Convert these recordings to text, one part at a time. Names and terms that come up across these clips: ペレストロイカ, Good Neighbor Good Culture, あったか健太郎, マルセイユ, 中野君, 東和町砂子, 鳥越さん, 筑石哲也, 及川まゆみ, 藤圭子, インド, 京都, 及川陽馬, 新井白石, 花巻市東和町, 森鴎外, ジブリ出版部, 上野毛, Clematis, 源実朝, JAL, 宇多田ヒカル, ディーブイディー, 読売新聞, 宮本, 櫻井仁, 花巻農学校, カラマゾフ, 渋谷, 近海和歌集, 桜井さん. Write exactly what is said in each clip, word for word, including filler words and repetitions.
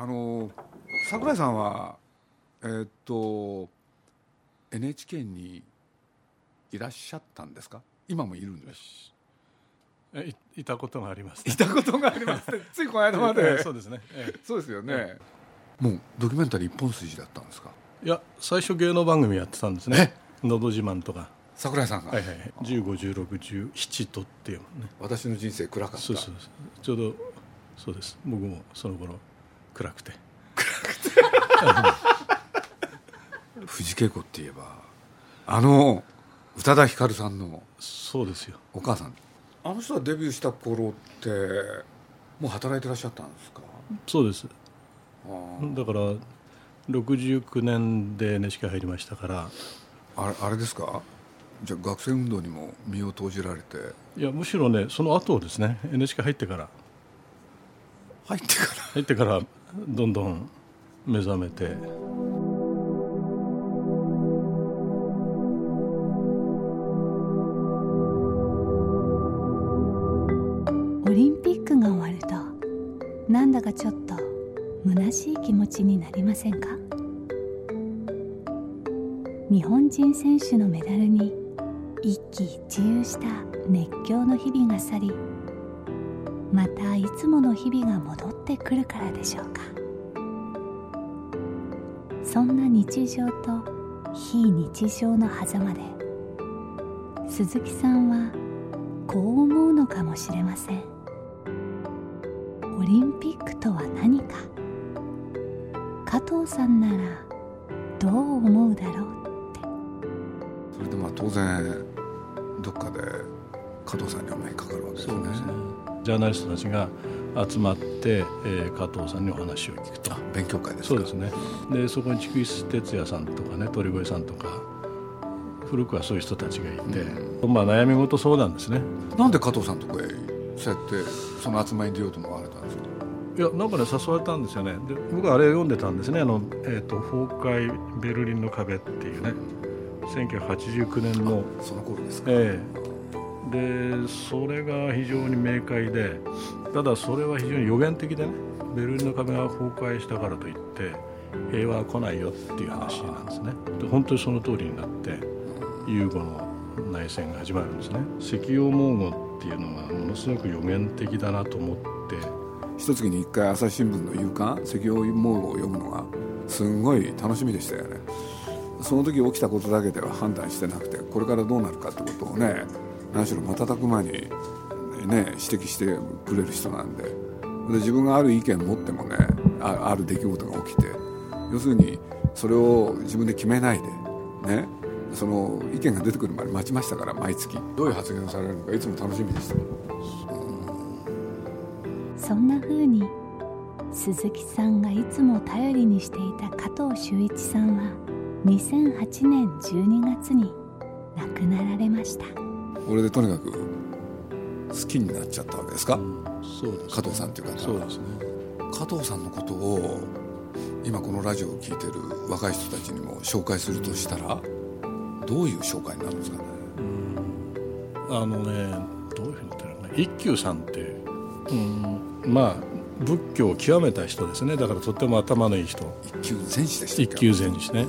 あの桜井さんはえー、っと エヌエイチケー にいらっしゃったんですか？今もいるんです。え い, いたことがあります、ね、いたことがあります、ね、ついこの間までそうですね、ええ、そうですよね、ええ、もうドキュメンタリー一本筋だったんですか？いや、最初芸能番組やってたんですね。のど自慢とか桜井さんが、はいはいはい、じゅうご、じゅうろく、じゅうななとっていう、ね、私の人生暗かった。そうそうそう、ちょうどそうです。僕もその頃暗くて暗くて藤圭子っていえばあの宇多田ヒカルさんの、そうですよ、お母さん、あの人はデビューした頃ってもう働いてらっしゃったんですか？そうです。あ、だからろくじゅうきゅうねんで エヌエイチケー 入りましたから。あれ、 あれですか？じゃあ学生運動にも身を投じられて。いや、むしろね、その後ですね、 エヌエイチケー 入ってから入ってから入ってからどんどん目覚めて。なんだかちょっと虚しい気持ちになりませんか？日本人選手のメダルに一喜一憂した熱狂の日々が去り、またいつもの日々が戻ってくるからでしょうか。そんな日常と非日常の狭間で、鈴木さんはこう思うのかもしれません。オリンピックとは何か、加藤さんならどう思うだろうって。それでまあ当然どっかで加藤さんにお目にかかるわけですね。そうですね。ジャーナリストたちが集まって、えー、加藤さんにお話を聞くと。あ、勉強会ですか？そうですね。でそこに筑石哲也さんとかね、鳥越さんとか、古くはそういう人たちがいて、うん、まあ悩み事相談ですね。なんで加藤さんとこへそうやってその集まりに出ようと思われたんですか？いや、なんかね、誘われたんですよね。で僕はあれを読んでたんですね。あの、えー、と崩壊ベルリンの壁っていうね、せんきゅうひゃくはちじゅうきゅうねんのその頃ですか、えー、でそれが非常に明快で、ただそれは非常に予言的でね、ベルリンの壁が崩壊したからといって平和は来ないよっていう話なんですね。で本当にその通りになってユーゴの内戦が始まるんですね。石油網軍っていうのはものすごく予言的だなと思って、一月に一回朝日新聞の夕刊石油網軍を読むのがすごい楽しみでしたよね。その時起きたことだけでは判断してなくて、これからどうなるかってことをね、何しろ瞬く間に、ね、指摘してくれる人なんで、で自分がある意見持ってもね、 あ, ある出来事が起きて、要するにそれを自分で決めないでね、その意見が出てくるまで待ちましたから、毎月どういう発言をされるのかいつも楽しみでした。そんな風に鈴木さんがいつも頼りにしていた加藤周一さんはにせんはちねんじゅうにがつに亡くなられました。これでとにかく好きになっちゃったわけですか？うん、そうですね、加藤さんという方。そうですね。加藤さんのことを今このラジオを聞いている若い人たちにも紹介するとしたらどういう紹介になるんですかね？うん、あのね、どういうふうに言ったらいいのかな。一休さんって、うん、まあ仏教を極めた人ですね。だからとっても頭のいい人。一休禅師でしたっけ？一休禅師ね。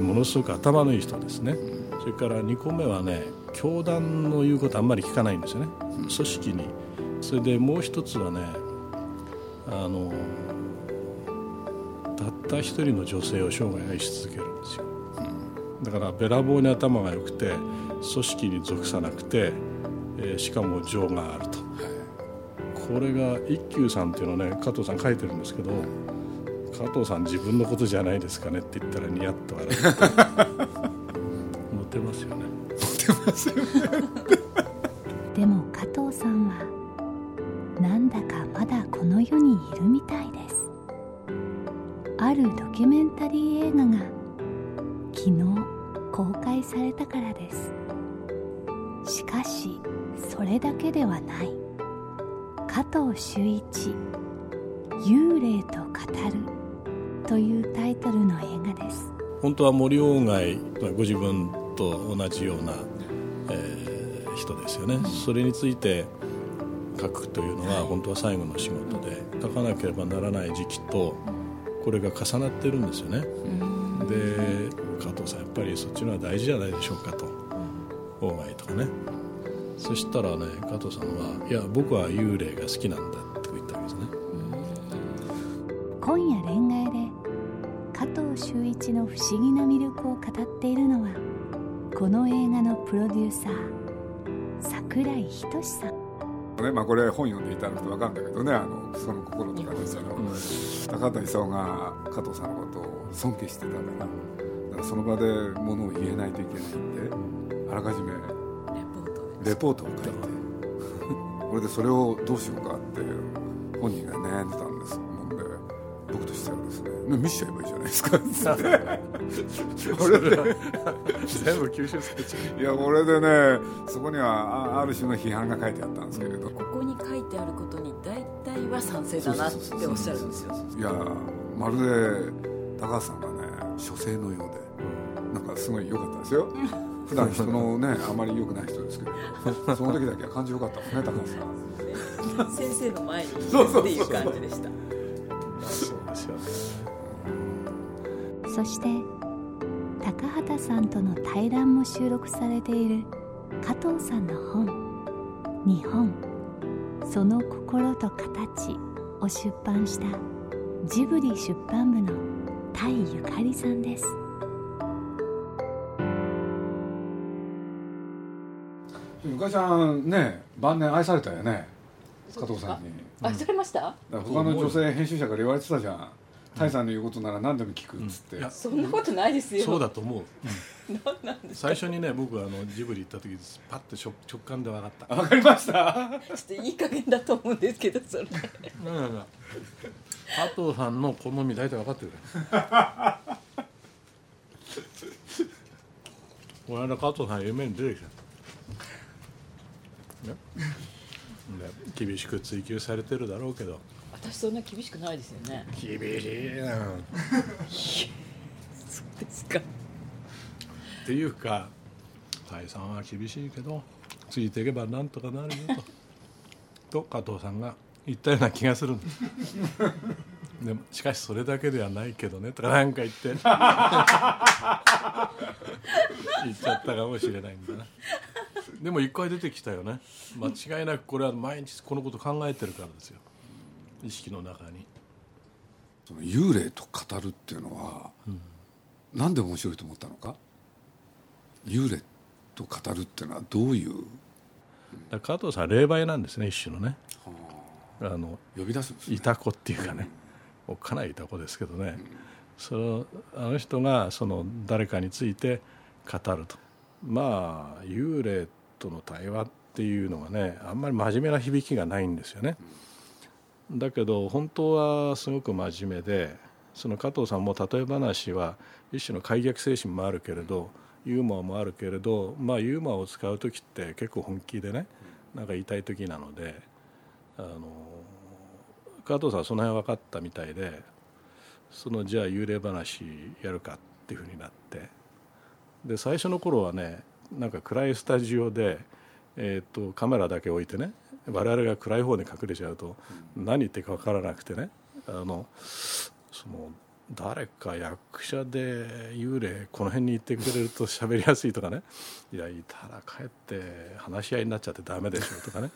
ものすごく頭のいい人ですね。うん、それからにこめはね、教団の言うことあんまり聞かないんですよね。うん、組織に。それでもう一つはね、あのたった一人の女性を生涯愛し続けるんですよ。だからべらぼうに頭が良くて、組織に属さなくて、えー、しかも情があると、はい、これが一休さんっていうのをね、加藤さん書いてるんですけど、加藤さん自分のことじゃないですかねって言ったらニヤッと笑ってってますよね。持ってますよねでも加藤さんはなんだかまだこの世にいるみたいです。あるドキュメンタリー映画が昨日公開されたからです。しかしそれだけではない。加藤周一幽霊と語るというタイトルの映画です。本当は森鴎外はご自分と同じような、えー、人ですよね、うん、それについて書くというのは本当は最後の仕事で、書かなければならない時期とこれが重なってるんですよね、うん、で加藤さんやっぱりそっちのは大事じゃないでしょうかと、うん、鴎外とかね。そしたらね、加藤さんはいや僕は幽霊が好きなんだって言ったわけですね、うん、今夜恋愛で加藤周一の不思議な魅力を語っているのはこの映画のプロデューサー櫻井仁さんね。まあ、これ本読んでいただくと分かるんだけどね、あのその心とかですよ、うん、中田勲が加藤さんのことを尊敬してたから、だからその場でものを言えないといけないんで、あらかじめレポートを書いてこれでそれをどうしようかって本人が悩んでたんですもんで、僕としてはですね、見せちゃえばいいじゃないですかってそれで全部吸収されちゃう。いやこれでね、そこにはある種の批判が書いてあったんですけれど、ここに書いてあることに大体は賛成だなっておっしゃるんですよ。いやまるで高橋さんがね書生のようで、なんかすごい良かったですよ普段人のねあまり良くない人ですけどその時だけは感じ良かったもんね高橋さん先生の前にっていう感じでした。そして高畑さんとの対談も収録されている加藤さんの本「日本その心と形」を出版したジブリ出版部の田井ゆかりさんです。ゆかりさんね、晩年愛されたよね加藤さんに。愛されました、うん、他の女性編集者から言われてたじゃん、タイさんの言うことなら何でも聞くっつって、うん、そんなことないですよ。そうだと思う、うん、何なんですか。最初にね、僕あのジブリ行った時パッと直感で分かった。分かりましたちょっといい加減だと思うんですけどそれななな加藤さんの好み大体分かってるこの間加藤さん夢に出てきた、ねね、厳しく追求されてるだろうけど、私そんな厳しくないですよね。厳しいなそうですか。っていうかタイさんは厳しいけどついていけばなんとかなるよとと加藤さんが言ったような気がするんですでもしかしそれだけではないけどねとかなんか言って言っちゃったかもしれないんだな。でも一回出てきたよね、間違いなく。これは毎日このこと考えてるからですよ、意識の中に。その幽霊と語るっていうのは、うん、なんで面白いと思ったのか。幽霊と語るっていうのはどういう、だ加藤さん霊媒なんですね、一種のね、はあ、あの呼び出すんですね、いた子っていうかね、うん、かなりいた子ですけどね、うん、そのあの人がその誰かについて語ると、まあ幽霊との対話っていうのがねあんまり真面目な響きがないんですよね、うん、だけど本当はすごく真面目で、その加藤さんも例え話は一種の開逆精神もあるけれどユーモアもあるけれど、まあユーモアを使う時って結構本気でね、なんか言いたい時なので、あの加藤さんはその辺分かったみたいで、そのじゃあ幽霊話やるかっていうふうになって、で最初の頃はねなんか暗いスタジオで、えーと、カメラだけ置いてね、我々が暗い方で隠れちゃうと何言ってか分からなくてね、あのその誰か役者で幽霊この辺に行ってくれると喋りやすいとかね、いやいたら帰って話し合いになっちゃってダメでしょとかね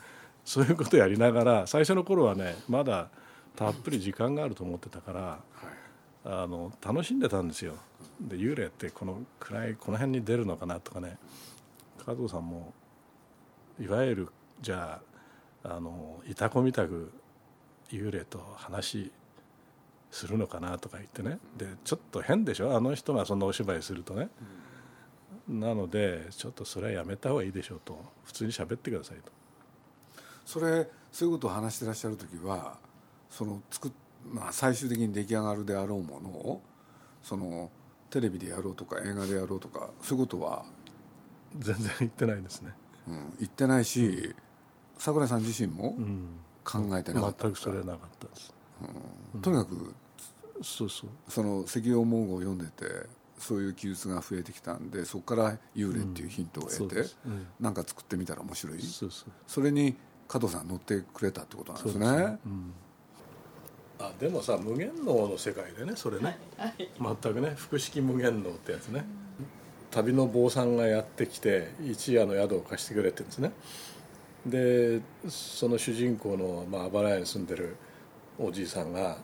そういうことやりながら、最初の頃はねまだたっぷり時間があると思ってたからあの楽しんでたんですよ。で幽霊ってこの暗いこの辺に出るのかなとかね、加藤さんもいわゆるじゃああのいたこみたく幽霊と話するのかなとか言ってね、でちょっと変でしょあの人がそんなお芝居するとね、なのでちょっとそれはやめた方がいいでしょうと、普通に喋ってくださいと。それそういうことを話してらっしゃるときはその作っ、まあ、最終的に出来上がるであろうものをそのテレビでやろうとか映画でやろうとかそういうことは全然言ってないですね、うん、言ってないし桜井さん自身も考えてなかった、うん、全くそれはなかったです、うん、とにかく、うん、そうそうその石英文庫を読んでてそういう記述が増えてきたんでそこから幽霊っていうヒントを得て何、うん、か作ってみたら面白い、うん、そうそうそれに加藤さん乗ってくれたってことなんですね。そうですね、うん、あでもさ無限能の世界でねそれね、はいはい、全くね複式無限能ってやつね、うん、旅の坊さんがやってきて一夜の宿を貸してくれって言うんですね。でその主人公の、まあ、あばら屋に住んでるおじいさんが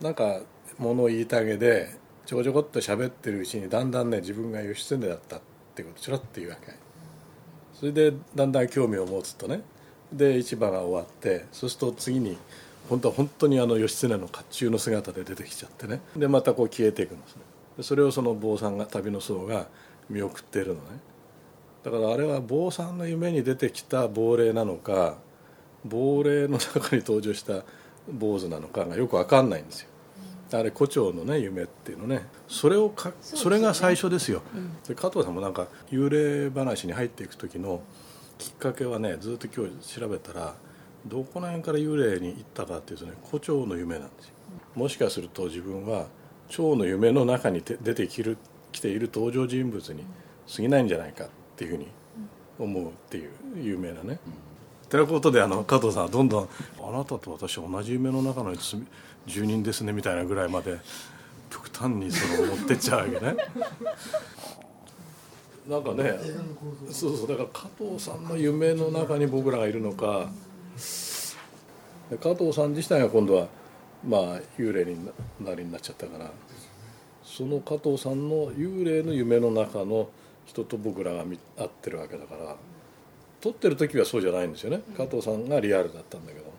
なんか物言いたげでちょこちょこっと喋ってるうちにだんだんね自分が義経だったってことちょろっと言うわけ。それでだんだん興味を持つとねで市場が終わってそうすると次に本当は本当にあの義経の甲冑の姿で出てきちゃってねでまたこう消えていくんですね。でそれをその坊さんが旅の僧が見送っているのね。だからあれは坊さんの夢に出てきた亡霊なのか亡霊の中に登場した坊主なのかがよく分かんないんですよ。あれ胡蝶の、ね、夢っていうのねそれをかそれが最初ですよ、うん、で加藤さんもなんか幽霊話に入っていく時のきっかけはねずっと今日調べたらどこら辺から幽霊に行ったかっていうとね胡蝶の夢なんですよ。もしかすると自分は蝶の夢の中にて出てきる来ている登場人物に過ぎないんじゃないかっていうふうに思うっていう有名なね、うんということであの加藤さんはどんどんあなたと私は同じ夢の中の住住人ですねみたいなぐらいまで極端にその持ってっちゃうわけね。なんかねそうそうだから加藤さんの夢の中に僕らがいるのか加藤さん自体が今度はまあ幽霊になりになっちゃったからその加藤さんの幽霊の夢の中の人と僕らが会ってるわけだから撮ってる時はそうじゃないんですよね。加藤さんがリアルだったんだけど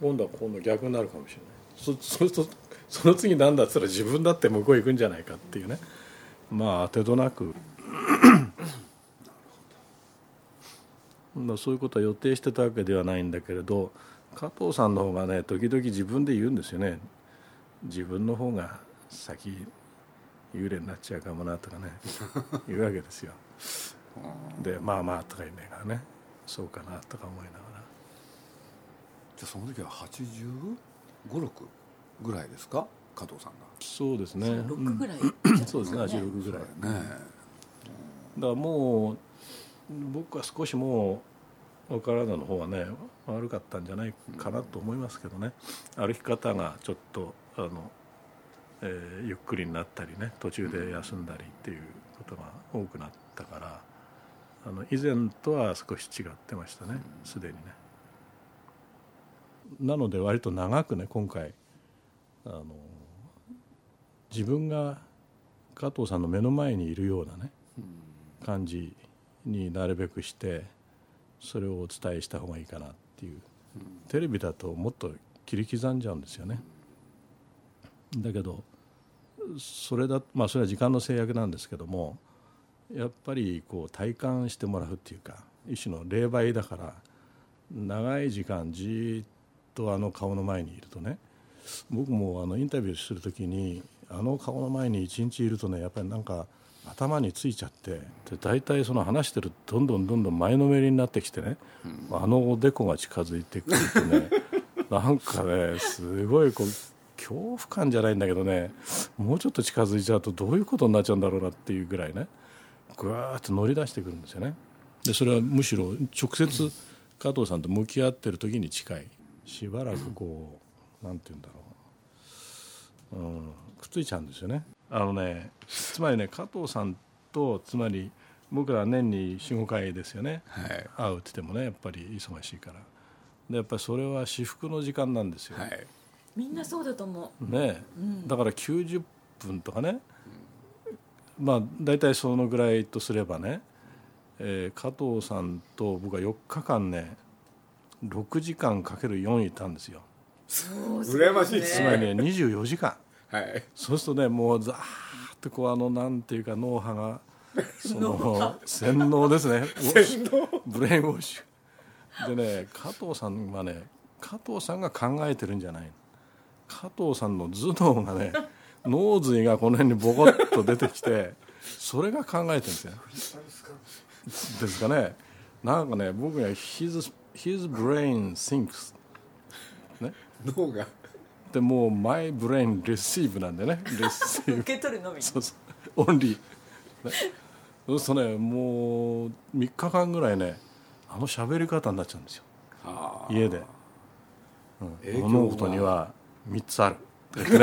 今度は今度逆になるかもしれない。 そ, そ, その次なんだっつったら自分だって向こう行くんじゃないかっていうねまあ当てどなくなそういうことは予定してたわけではないんだけれど加藤さんの方がね時々自分で言うんですよね。自分の方が先幽霊になっちゃうかもなとかね言うわけですよ。でまあまあとか言いながらねそうかなとか思いながらじゃあその時ははちじゅうご、ろくぐらいですか加藤さんが。そうですねろくぐらい、うん、そうですねはちじゅうろくぐらい、ね、だからもう僕は少しもうお体の方はね悪かったんじゃないかなと思いますけどね、うん、歩き方がちょっとあの、えー、ゆっくりになったりね途中で休んだりっていうことが多くなったからあの以前とは少し違ってましたねすでにね。なので割と長くね今回あの自分が加藤さんの目の前にいるようなね感じになるべくしてそれをお伝えした方がいいかなっていう。テレビだともっと切り刻んじゃうんですよね。だけどそれだ、まあ、それは時間の制約なんですけどもやっぱりこう体感してもらうっていうか一種の霊媒だから長い時間じっとあの顔の前にいるとね僕もあのインタビューするときにあの顔の前に一日いるとねやっぱりなんか頭についちゃってで大体その話してるとどんどんどんどん前のめりになってきてね、うん、あのおでこが近づいてくるとねなんかねすごいこう恐怖感じゃないんだけどねもうちょっと近づいちゃうとどういうことになっちゃうんだろうなっていうぐらいねぐわーっと乗り出してくるんですよね。でそれはむしろ直接加藤さんと向き合ってる時に近いしばらくこうなんていうんだろう、うん、くっついちゃうんですよね。あのねつまりね加藤さんとつまり僕ら年に よん,ご 回ですよね、はい、会うって言ってもねやっぱり忙しいからでやっぱりそれは至福の時間なんですよ、はいみんなそうだと思う、ねうん、だからきゅうじゅっぷんとかね、うん、まあ大体そのぐらいとすればね、えー、加藤さんと僕はよっかかんねろくじかんかけるよんいたんですよ。うらやましいですね。つまりねにじゅうよじかん、はい、そうするとねもうザーッとこうあのなんていうか脳波がその洗脳ですねブレインウォッシュでね、加藤さんはね、加藤さんが考えてるんじゃないの、加藤さんの頭脳がね脳髄がこの辺にボコッと出てきてそれが考えてるんですよですかね。なんかね、僕には his, his brain thinks、ね、脳がでもう my brain receive なんでね、レシーブ受け取るのみ、そうそうオンリー、ね、そうするとね、もうみっかかんぐらいねあの喋り方になっちゃうんですよ、はあ、家で、うん、物事にはみっつある必ず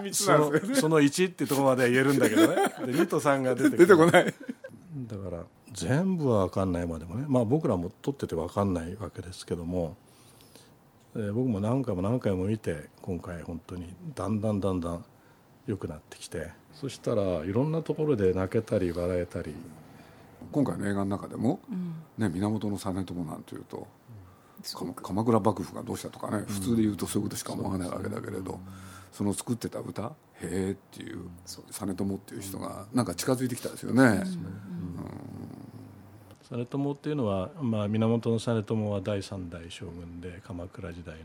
みっつなんですよね。そのいちっていうところまでは言えるんだけどねでにとさんが出てくる、出てこないだから全部は分かんないまでもね、まあ、僕らも撮ってて分かんないわけですけども、えー、僕も何回も何回も見て今回本当にだんだんだんだん良くなってきて、そしたらいろんなところで泣けたり笑えたり、今回の映画の中でも、うんね、源実朝なんていうと、うん、鎌倉幕府がどうしたとかね、普通で言うとそういうことしか思わないわけだけれど、うん、その作ってた歌「へえ」っていう実朝っていう人がなんか近づいてきたんですよね。実朝っていうのは、まあ、源実朝はだいさん代将軍で鎌倉時代の、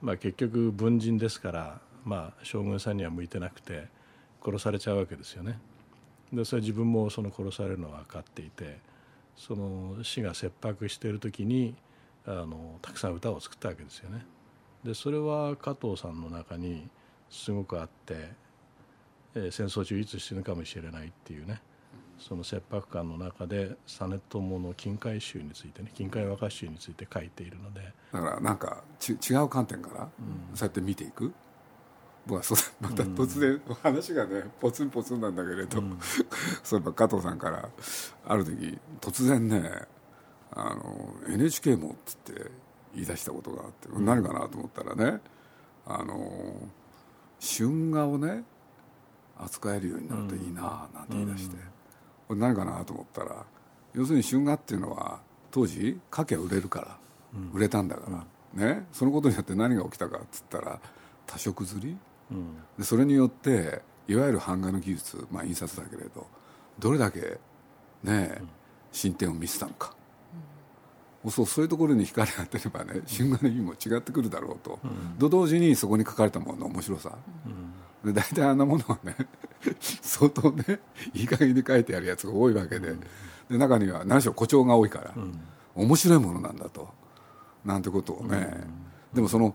まあ、結局文人ですから、まあ、将軍さんには向いてなくて殺されちゃうわけですよね。でそれ自分もその殺されるのは分かっていて、その死が切迫している時にあのたくさん歌を作ったわけですよね。でそれは加藤さんの中にすごくあって、えー、戦争中いつ死ぬかもしれないっていうね、その切迫感の中で実朝の近海集についてね、近海和歌集について書いているので、だからなんかち違う観点から、うん、そうやって見ていく。僕はそうまた突然、うん、話がねポツンポツンなんだけれど、うん、そういえば加藤さんからある時突然ね、あの エヌエイチケー もっつって言い出したことがあって、うん、何かなと思ったらね、あの春画をね扱えるようになるといいななんて言い出して、うんうん、これ何かなと思ったら、要するに春画っていうのは当時書けば売れるから、うん、売れたんだから、うんね、そのことによって何が起きたかっつったら多色刷り、うん、でそれによっていわゆる版画の技術、まあ、印刷だけれどどれだけ、ねうん、進展を見せたのか、うん、そう、そういうところに光が当てればね春画の意味も違ってくるだろうと、うん、と同時にそこに書かれたものの面白さ、うんで大体あんなものはね相当ねいい加減に書いてあるやつが多いわけで、うん、で中には何しろ誇張が多いから、うん、面白いものなんだとなんてことをね、うん、でもその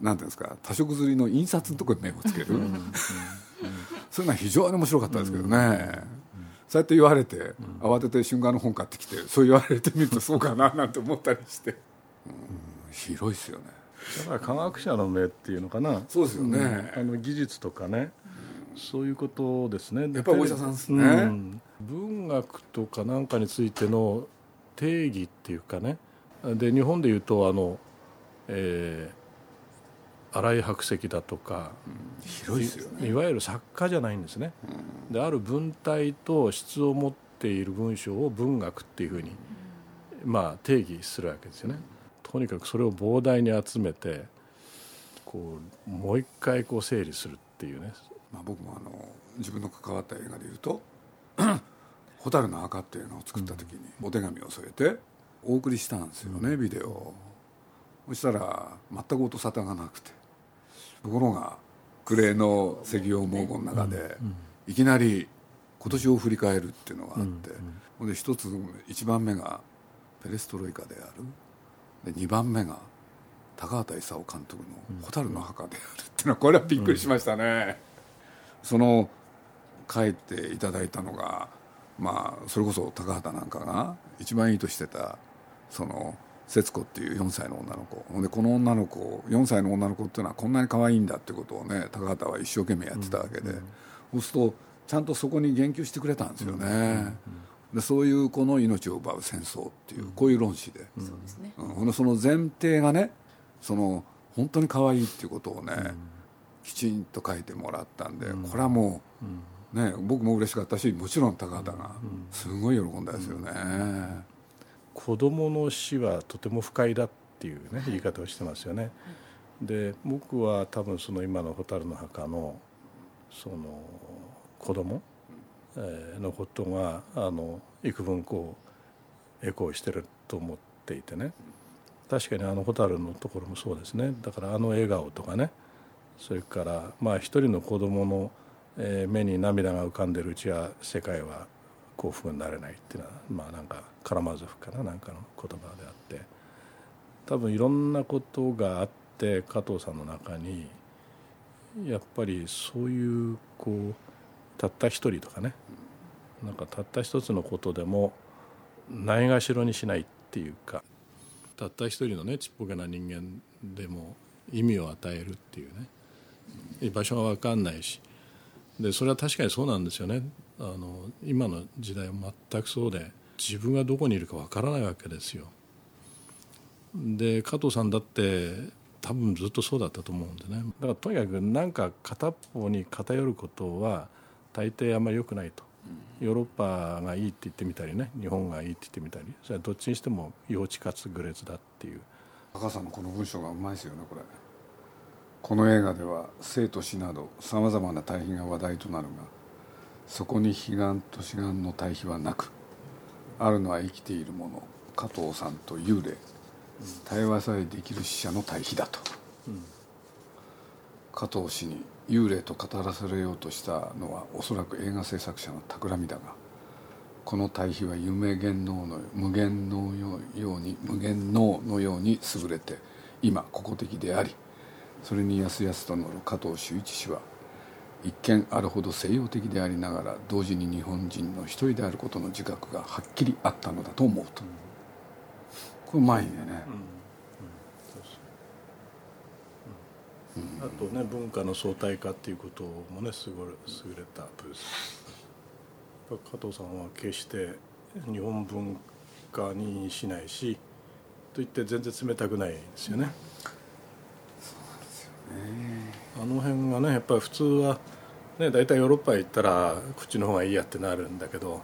何ていうんですか多色刷りの印刷のところに目をつける、うん、そういうのは非常に面白かったですけどね、うんうん、そうやって言われて、うん、慌てて春画の本買ってきてそう言われてみるとそうかななんて思ったりして、うん、広いですよね。だから科学者の目っていうのかな、そうですよね、うん、あの技術とかね、うん、そういうことですね。やっぱりお医者さんですね、うん、文学とかなんかについての定義っていうかね、で日本でいうとあの、えー、新井白石だとか、うん、広いですよね。 い, いわゆる作家じゃないんですね、うん、である文体と質を持っている文章を文学っていうふうに、うんまあ、定義するわけですよね。とにかくそれを膨大に集めてこうもう一回こう整理するっていうね、まあ、僕もあの自分の関わった映画でいうと「蛍の墓」っていうのを作った時にお手紙を添えてお送りしたんですよね、ビデオを。そしたら全く音沙汰がなくて、ところが暮れの石陽猛虎の中でいきなり今年を振り返るっていうのがあって、で一ついちばんめがペレストロイカである、でにばんめが高畑勲監督の蛍の墓であるっていうのは、これはびっくりしましたね、うん、その書いていただいたのが、まあ、それこそ高畑なんかが一番いいとしてたその節子っていうよんさいの女の子で、この女の子よんさいの女の子っていうのはこんなに可愛いんだってことをね高畑は一生懸命やってたわけで、うん、そうするとちゃんとそこに言及してくれたんですよね、うんうんうん、でそういう子の命を奪う戦争っていう、うん、こういう論旨で、そうですね、うん、その前提がねその本当に可愛いっていうことをね、うん、きちんと書いてもらったんで、うん、これはもう、うんね、僕も嬉しかったし、もちろん高畑がすごい喜んだですよね、うんうん、子供の死はとても不快だっていうね言い方をしてますよね、はい、で僕は多分その今の蛍の墓のその子供のことがあの幾分こうエコーしてると思っていてね、確かにあのホタルのところもそうですね。だからあの笑顔とかね、それからまあ一人の子供の目に涙が浮かんでるうちは世界は幸福になれないっていうのは、まあなんかカラマゾフかななんかの言葉であって、多分いろんなことがあって加藤さんの中にやっぱりそういうこうたった一人とかね、なんかたった一つのことでもないがしろにしないっていうか、たった一人のねちっぽけな人間でも意味を与えるっていうね、居場所が分かんないし、でそれは確かにそうなんですよね。あの今の時代は全くそうで、自分がどこにいるか分からないわけですよ。で加藤さんだって多分ずっとそうだったと思うんでね。だからとにかくなんか片方に偏ることは大抵あんまり良くないと、ヨーロッパがいいって言ってみたりね、日本がいいって言ってみたり、それはどっちにしても幼稚かつ愚劣だっていう。高さんのこの文章がうまいですよね。これこの映画では生と死などさまざまな対比が話題となるが、そこに悲願と志願の対比はなく、あるのは生きているもの、加藤さんと幽霊、対話さえできる死者の対比だと、うん、加藤氏に幽霊と語らせようとしたのはおそらく映画制作者の企みだが、この対比は夢幻能の無限能のように無限能のように優れて今ここ的であり、それにやすやすと乗る加藤秀一氏は一見あるほど西洋的でありながら、同時に日本人の一人であることの自覚がはっきりあったのだと思うと、うん、これうまいね、うんうん、あとね文化の相対化っていうこともね優れたプロです。加藤さんは決して日本文化にしないしといって全然冷たくないですよね。そうですよね。あの辺がねやっぱり普通はねだいたいヨーロッパ行ったらこっちの方がいいやってなるんだけど、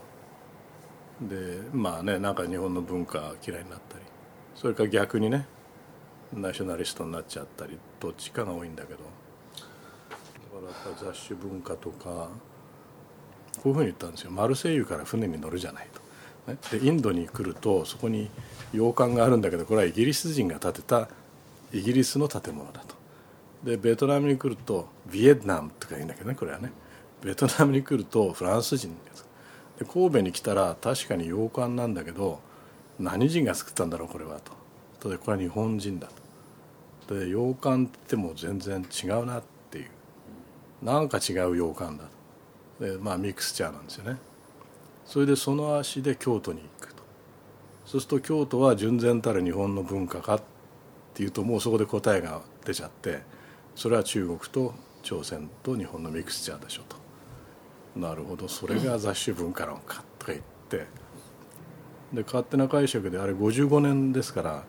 でまあねなんか日本の文化嫌いになったり、それから逆にねナショナリストになっちゃったり、どっちかが多いんだけど、だからやっぱ雑種文化とか。こういうふうに言ったんですよ。マルセイユから船に乗るじゃないと、ね、でインドに来るとそこに洋館があるんだけど、これはイギリス人が建てたイギリスの建物だと。でベトナムに来るとビエトナムとか言うんだけどね、これはねベトナムに来るとフランス人で、神戸に来たら確かに洋館なんだけど何人が作ったんだろうこれはと、でこれは日本人だと、で洋館ってもう全然違うなっていう、なんか違う洋館だと、でまあ、ミクスチャーなんですよね。それでその足で京都に行くと、そうすると京都は純然たる日本の文化かっていうと、もうそこで答えが出ちゃって、それは中国と朝鮮と日本のミクスチャーでしょと。なるほど、それが雑種文化論かとか言って、で勝手な解釈であれごじゅうごねんですから、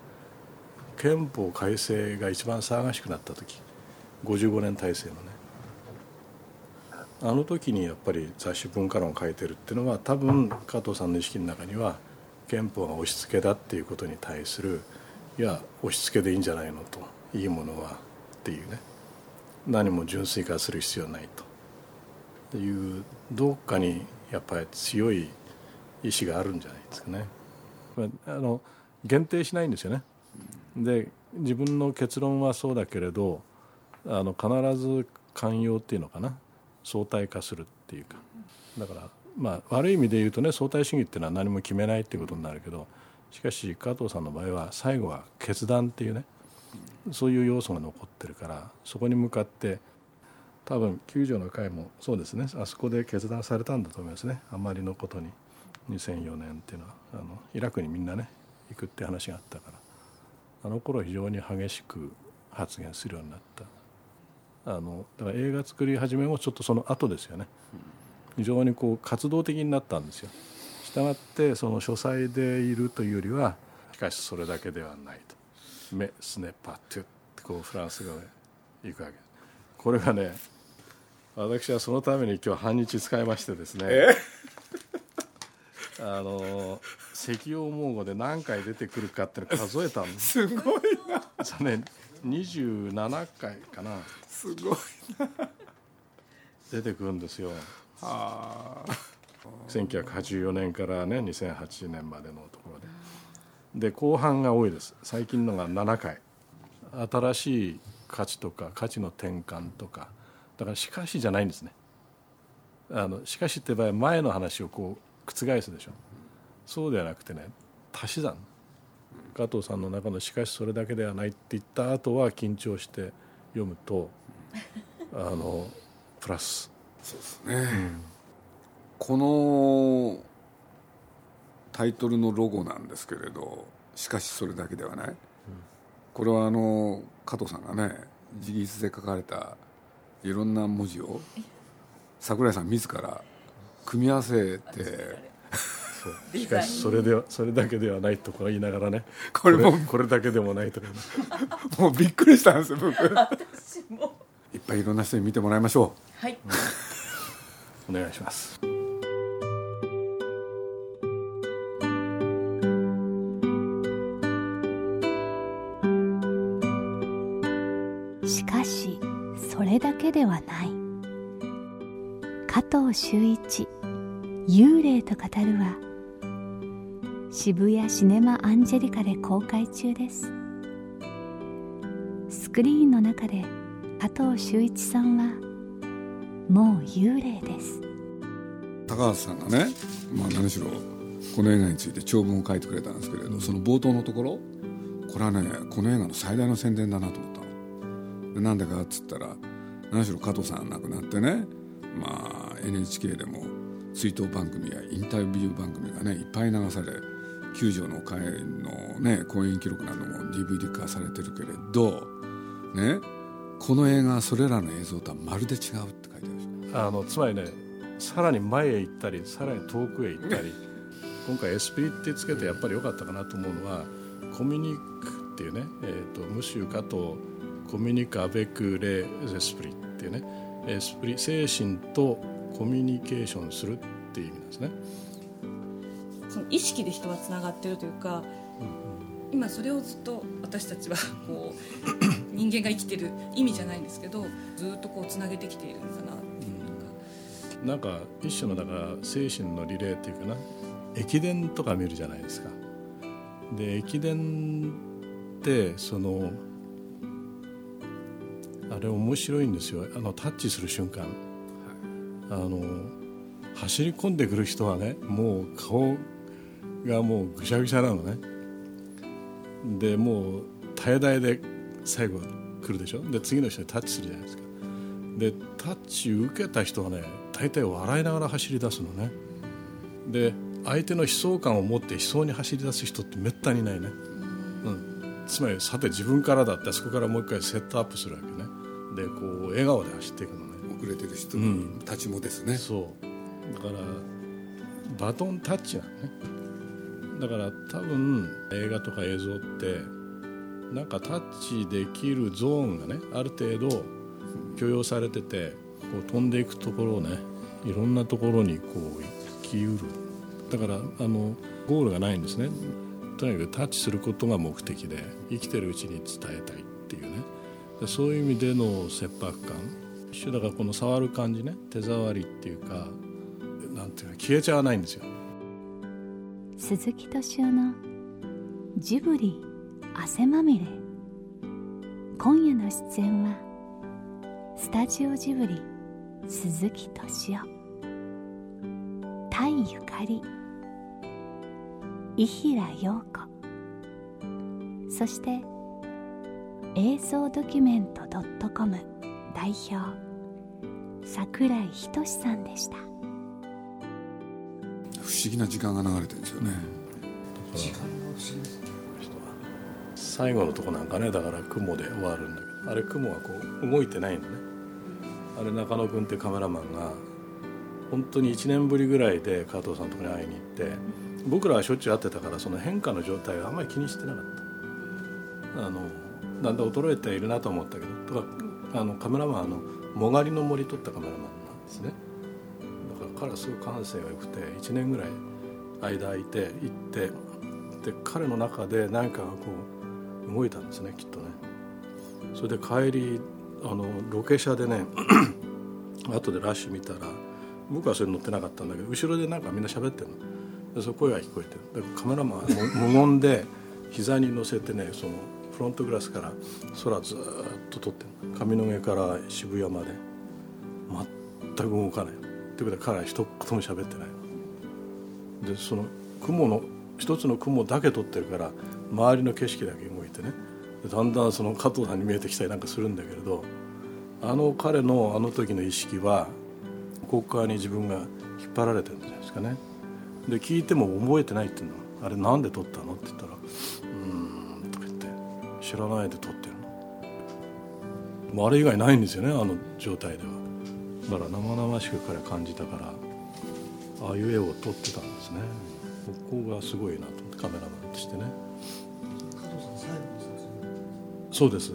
憲法改正が一番騒がしくなった時、ごじゅうごねん体制のね、あの時にやっぱり雑誌文化論を書いてるっていうのは、多分加藤さんの意識の中には憲法が押し付けだっていうことに対する、いや押し付けでいいんじゃないのと、いいものはっていうね、何も純粋化する必要ないという、どっかにやっぱり強い意志があるんじゃないですかね。あの限定しないんですよね。で自分の結論はそうだけれど、あの必ず寛容っていうのかな、相対化するっていうか、だからまあ悪い意味で言うとね、相対主義っていうのは何も決めないっていうことになるけど、しかし加藤さんの場合は最後は決断っていうね、そういう要素が残ってるから、そこに向かって、多分きゅう条の会もそうですね、あそこで決断されたんだと思いますね。あまりのことににせんよねんっていうのはあのイラクにみんなね行くって話があったから、あの頃非常に激しく発言するようになった。あのだから映画作り始めもちょっとその後ですよね。非常にこう活動的になったんですよ。したがってその書斎でいるというよりは、しかしそれだけではないと、メスネパトゥってこうフランス語で行くわけです。これがね、私はそのために今日半日使いましてですね、あの石用文語で何回出てくるかっての数えたんです。すごいな。そうね、にじゅうななかいかな。すごいな。出てくるんですよ。あせんきゅうひゃくはちじゅうよねんから、ね、にせんはちねんまでのところで、で後半が多いです。最近のがななかい、新しい価値とか価値の転換とか、だからしかしじゃないんですね。あのしかしって場合、前の話をこう覆すでしょ。そうではなくてね、足し算、加藤さんの中のしかしそれだけではないって言った後は緊張して読むとあのプラス、そうですね、うん、このタイトルのロゴなんですけれど、しかしそれだけではない、うん、これはあの加藤さんがね、直筆で書かれたいろんな文字を桜井さん自ら組み合わせて、そうしかしそ れ, ではそれだけではないとか言いながらね、こ れ, も こ, れこれだけでもないとか、ね、もうびっくりしたんですよ僕。私もいっぱいいろんな人に見てもらいましょう。はい、うん、お願いします。しかしそれだけではない、加藤周一、幽霊と語るは渋谷シネマアンジェリカで公開中です。スクリーンの中で加藤周一さんはもう幽霊です。高橋さんがね、まあ、何しろこの映画について長文を書いてくれたんですけれど、その冒頭のところ、これはねこの映画の最大の宣伝だなと思ったので、なんでかっつったら、何しろ加藤さん亡くなってね、まあ、エヌエイチケー でも追悼番組やインタビュー番組がねいっぱい流され、九条の会のね講演記録なども ディーブイディー 化されてるけれどね、この映画はそれらの映像とはまるで違うって書いてある。あのつまりね、さらに前へ行ったり、さらに遠くへ行ったり今回 エスピー ってつけてやっぱり良かったかなと思うのは、コミュニクっていうね、えー、とムシュカとコミュニクアベクレエスプリっていうね、エスプリ、精神とコミュニケーションするっていう意味なんですね。その意識で人はつながっているというか、うんうん、今それをずっと私たちはこう人間が生きている意味じゃないんですけど、ずっとこうつなげてきているんだなっていうのが、うん、なんか一種のだから精神のリレーっていうかな、駅伝とか見るじゃないですか。で駅伝ってそのあれ面白いんですよ。あのタッチする瞬間、あの走り込んでくる人はね、もう顔がもうぐしゃぐしゃなのね。でもう耐え耐えで最後来るでしょ。で次の人にタッチするじゃないですか。でタッチ受けた人はね、大体笑いながら走り出すのね。で相手の悲壮感を持って悲壮に走り出す人ってめったにいないね、うん、つまりさて自分からだって、そこからもう一回セットアップするわけね。でこう笑顔で走っていくのね、遅れてる人たちもですね、うん、そうだからバトンタッチなのね。だから多分映画とか映像ってなんかタッチできるゾーンがね、ある程度許容されてて、こう飛んでいくところをね、いろんなところにこう行きうる。だからあのゴールがないんですね。とにかくタッチすることが目的で、生きてるうちに伝えたいっていうね。そういう意味での切迫感、一種だからこの触る感じね、手触りっていうか、なんていうか消えちゃわないんですよ。鈴木敏夫のジブリ汗まみれ。今夜の出演はスタジオジブリ鈴木敏夫、田井ゆかり、伊平洋子、そして映像ドキュメント .com 代表桜井仁さんでした。不思議な時間が流れてるんですよね。時間が不思議。最後のとこなんかね、だから雲で終わるんだけど、あれ雲はこう動いてないのね。あれ中野君ってカメラマンが本当にいちねんぶりぐらいで加藤さんとこに会いに行って、僕らはしょっちゅう会ってたから、その変化の状態はあんまり気にしてなかった。あのだんだん衰えているなと思ったけど、とかあのカメラマンはあのもがりの森撮ったカメラマンなんですね。だから彼はすごい感性が良くて、いちねんぐらい間空いて行って、で彼の中で何かがこう動いたんですね、きっとね。それで帰りあのロケ車でね後でラッシュ見たら僕はそれ乗ってなかったんだけど、後ろでなんかみんな喋ってるの、その声が聞こえてる。カメラマン無言で膝に乗せてね、そのフロントグラスから空ずっと撮ってる、上野毛から渋谷まで全く動かないということで、彼は一言も喋ってない。でその雲の一つの雲だけ撮ってるから、周りの景色だけ動いてね、だんだんその加藤さんに見えてきたりなんかするんだけれど、あの彼のあの時の意識はここ側に自分が引っ張られてるんじゃないですかね。で聞いても覚えてないっていうの、あれなんで撮ったのって言ったら、うーんとか言って、知らないで撮ってるの、もうあれ以外ないんですよね、あの状態では。だから生々しく彼は感じたから、ああいう絵を撮ってたんですね。ここがすごいなと思って、カメラマンとしてね。加藤さん最後です。そうです、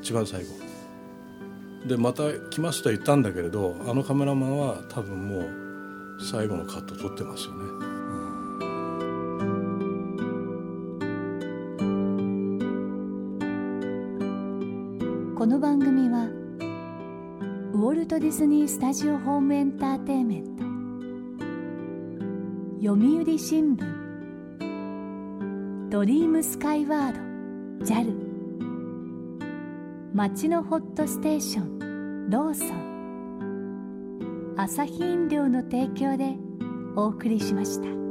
一番最後で、また来ますと言ったんだけれど、あのカメラマンは多分もう最後のカット撮ってますよね、うん、この番組はウォルト・ディズニー・スタジオ・ホーム・エンターテインメント、読売新聞、ドリームスカイワード、 ジャル、街のホットステーション、ローソン、アサヒ飲料の提供でお送りしました。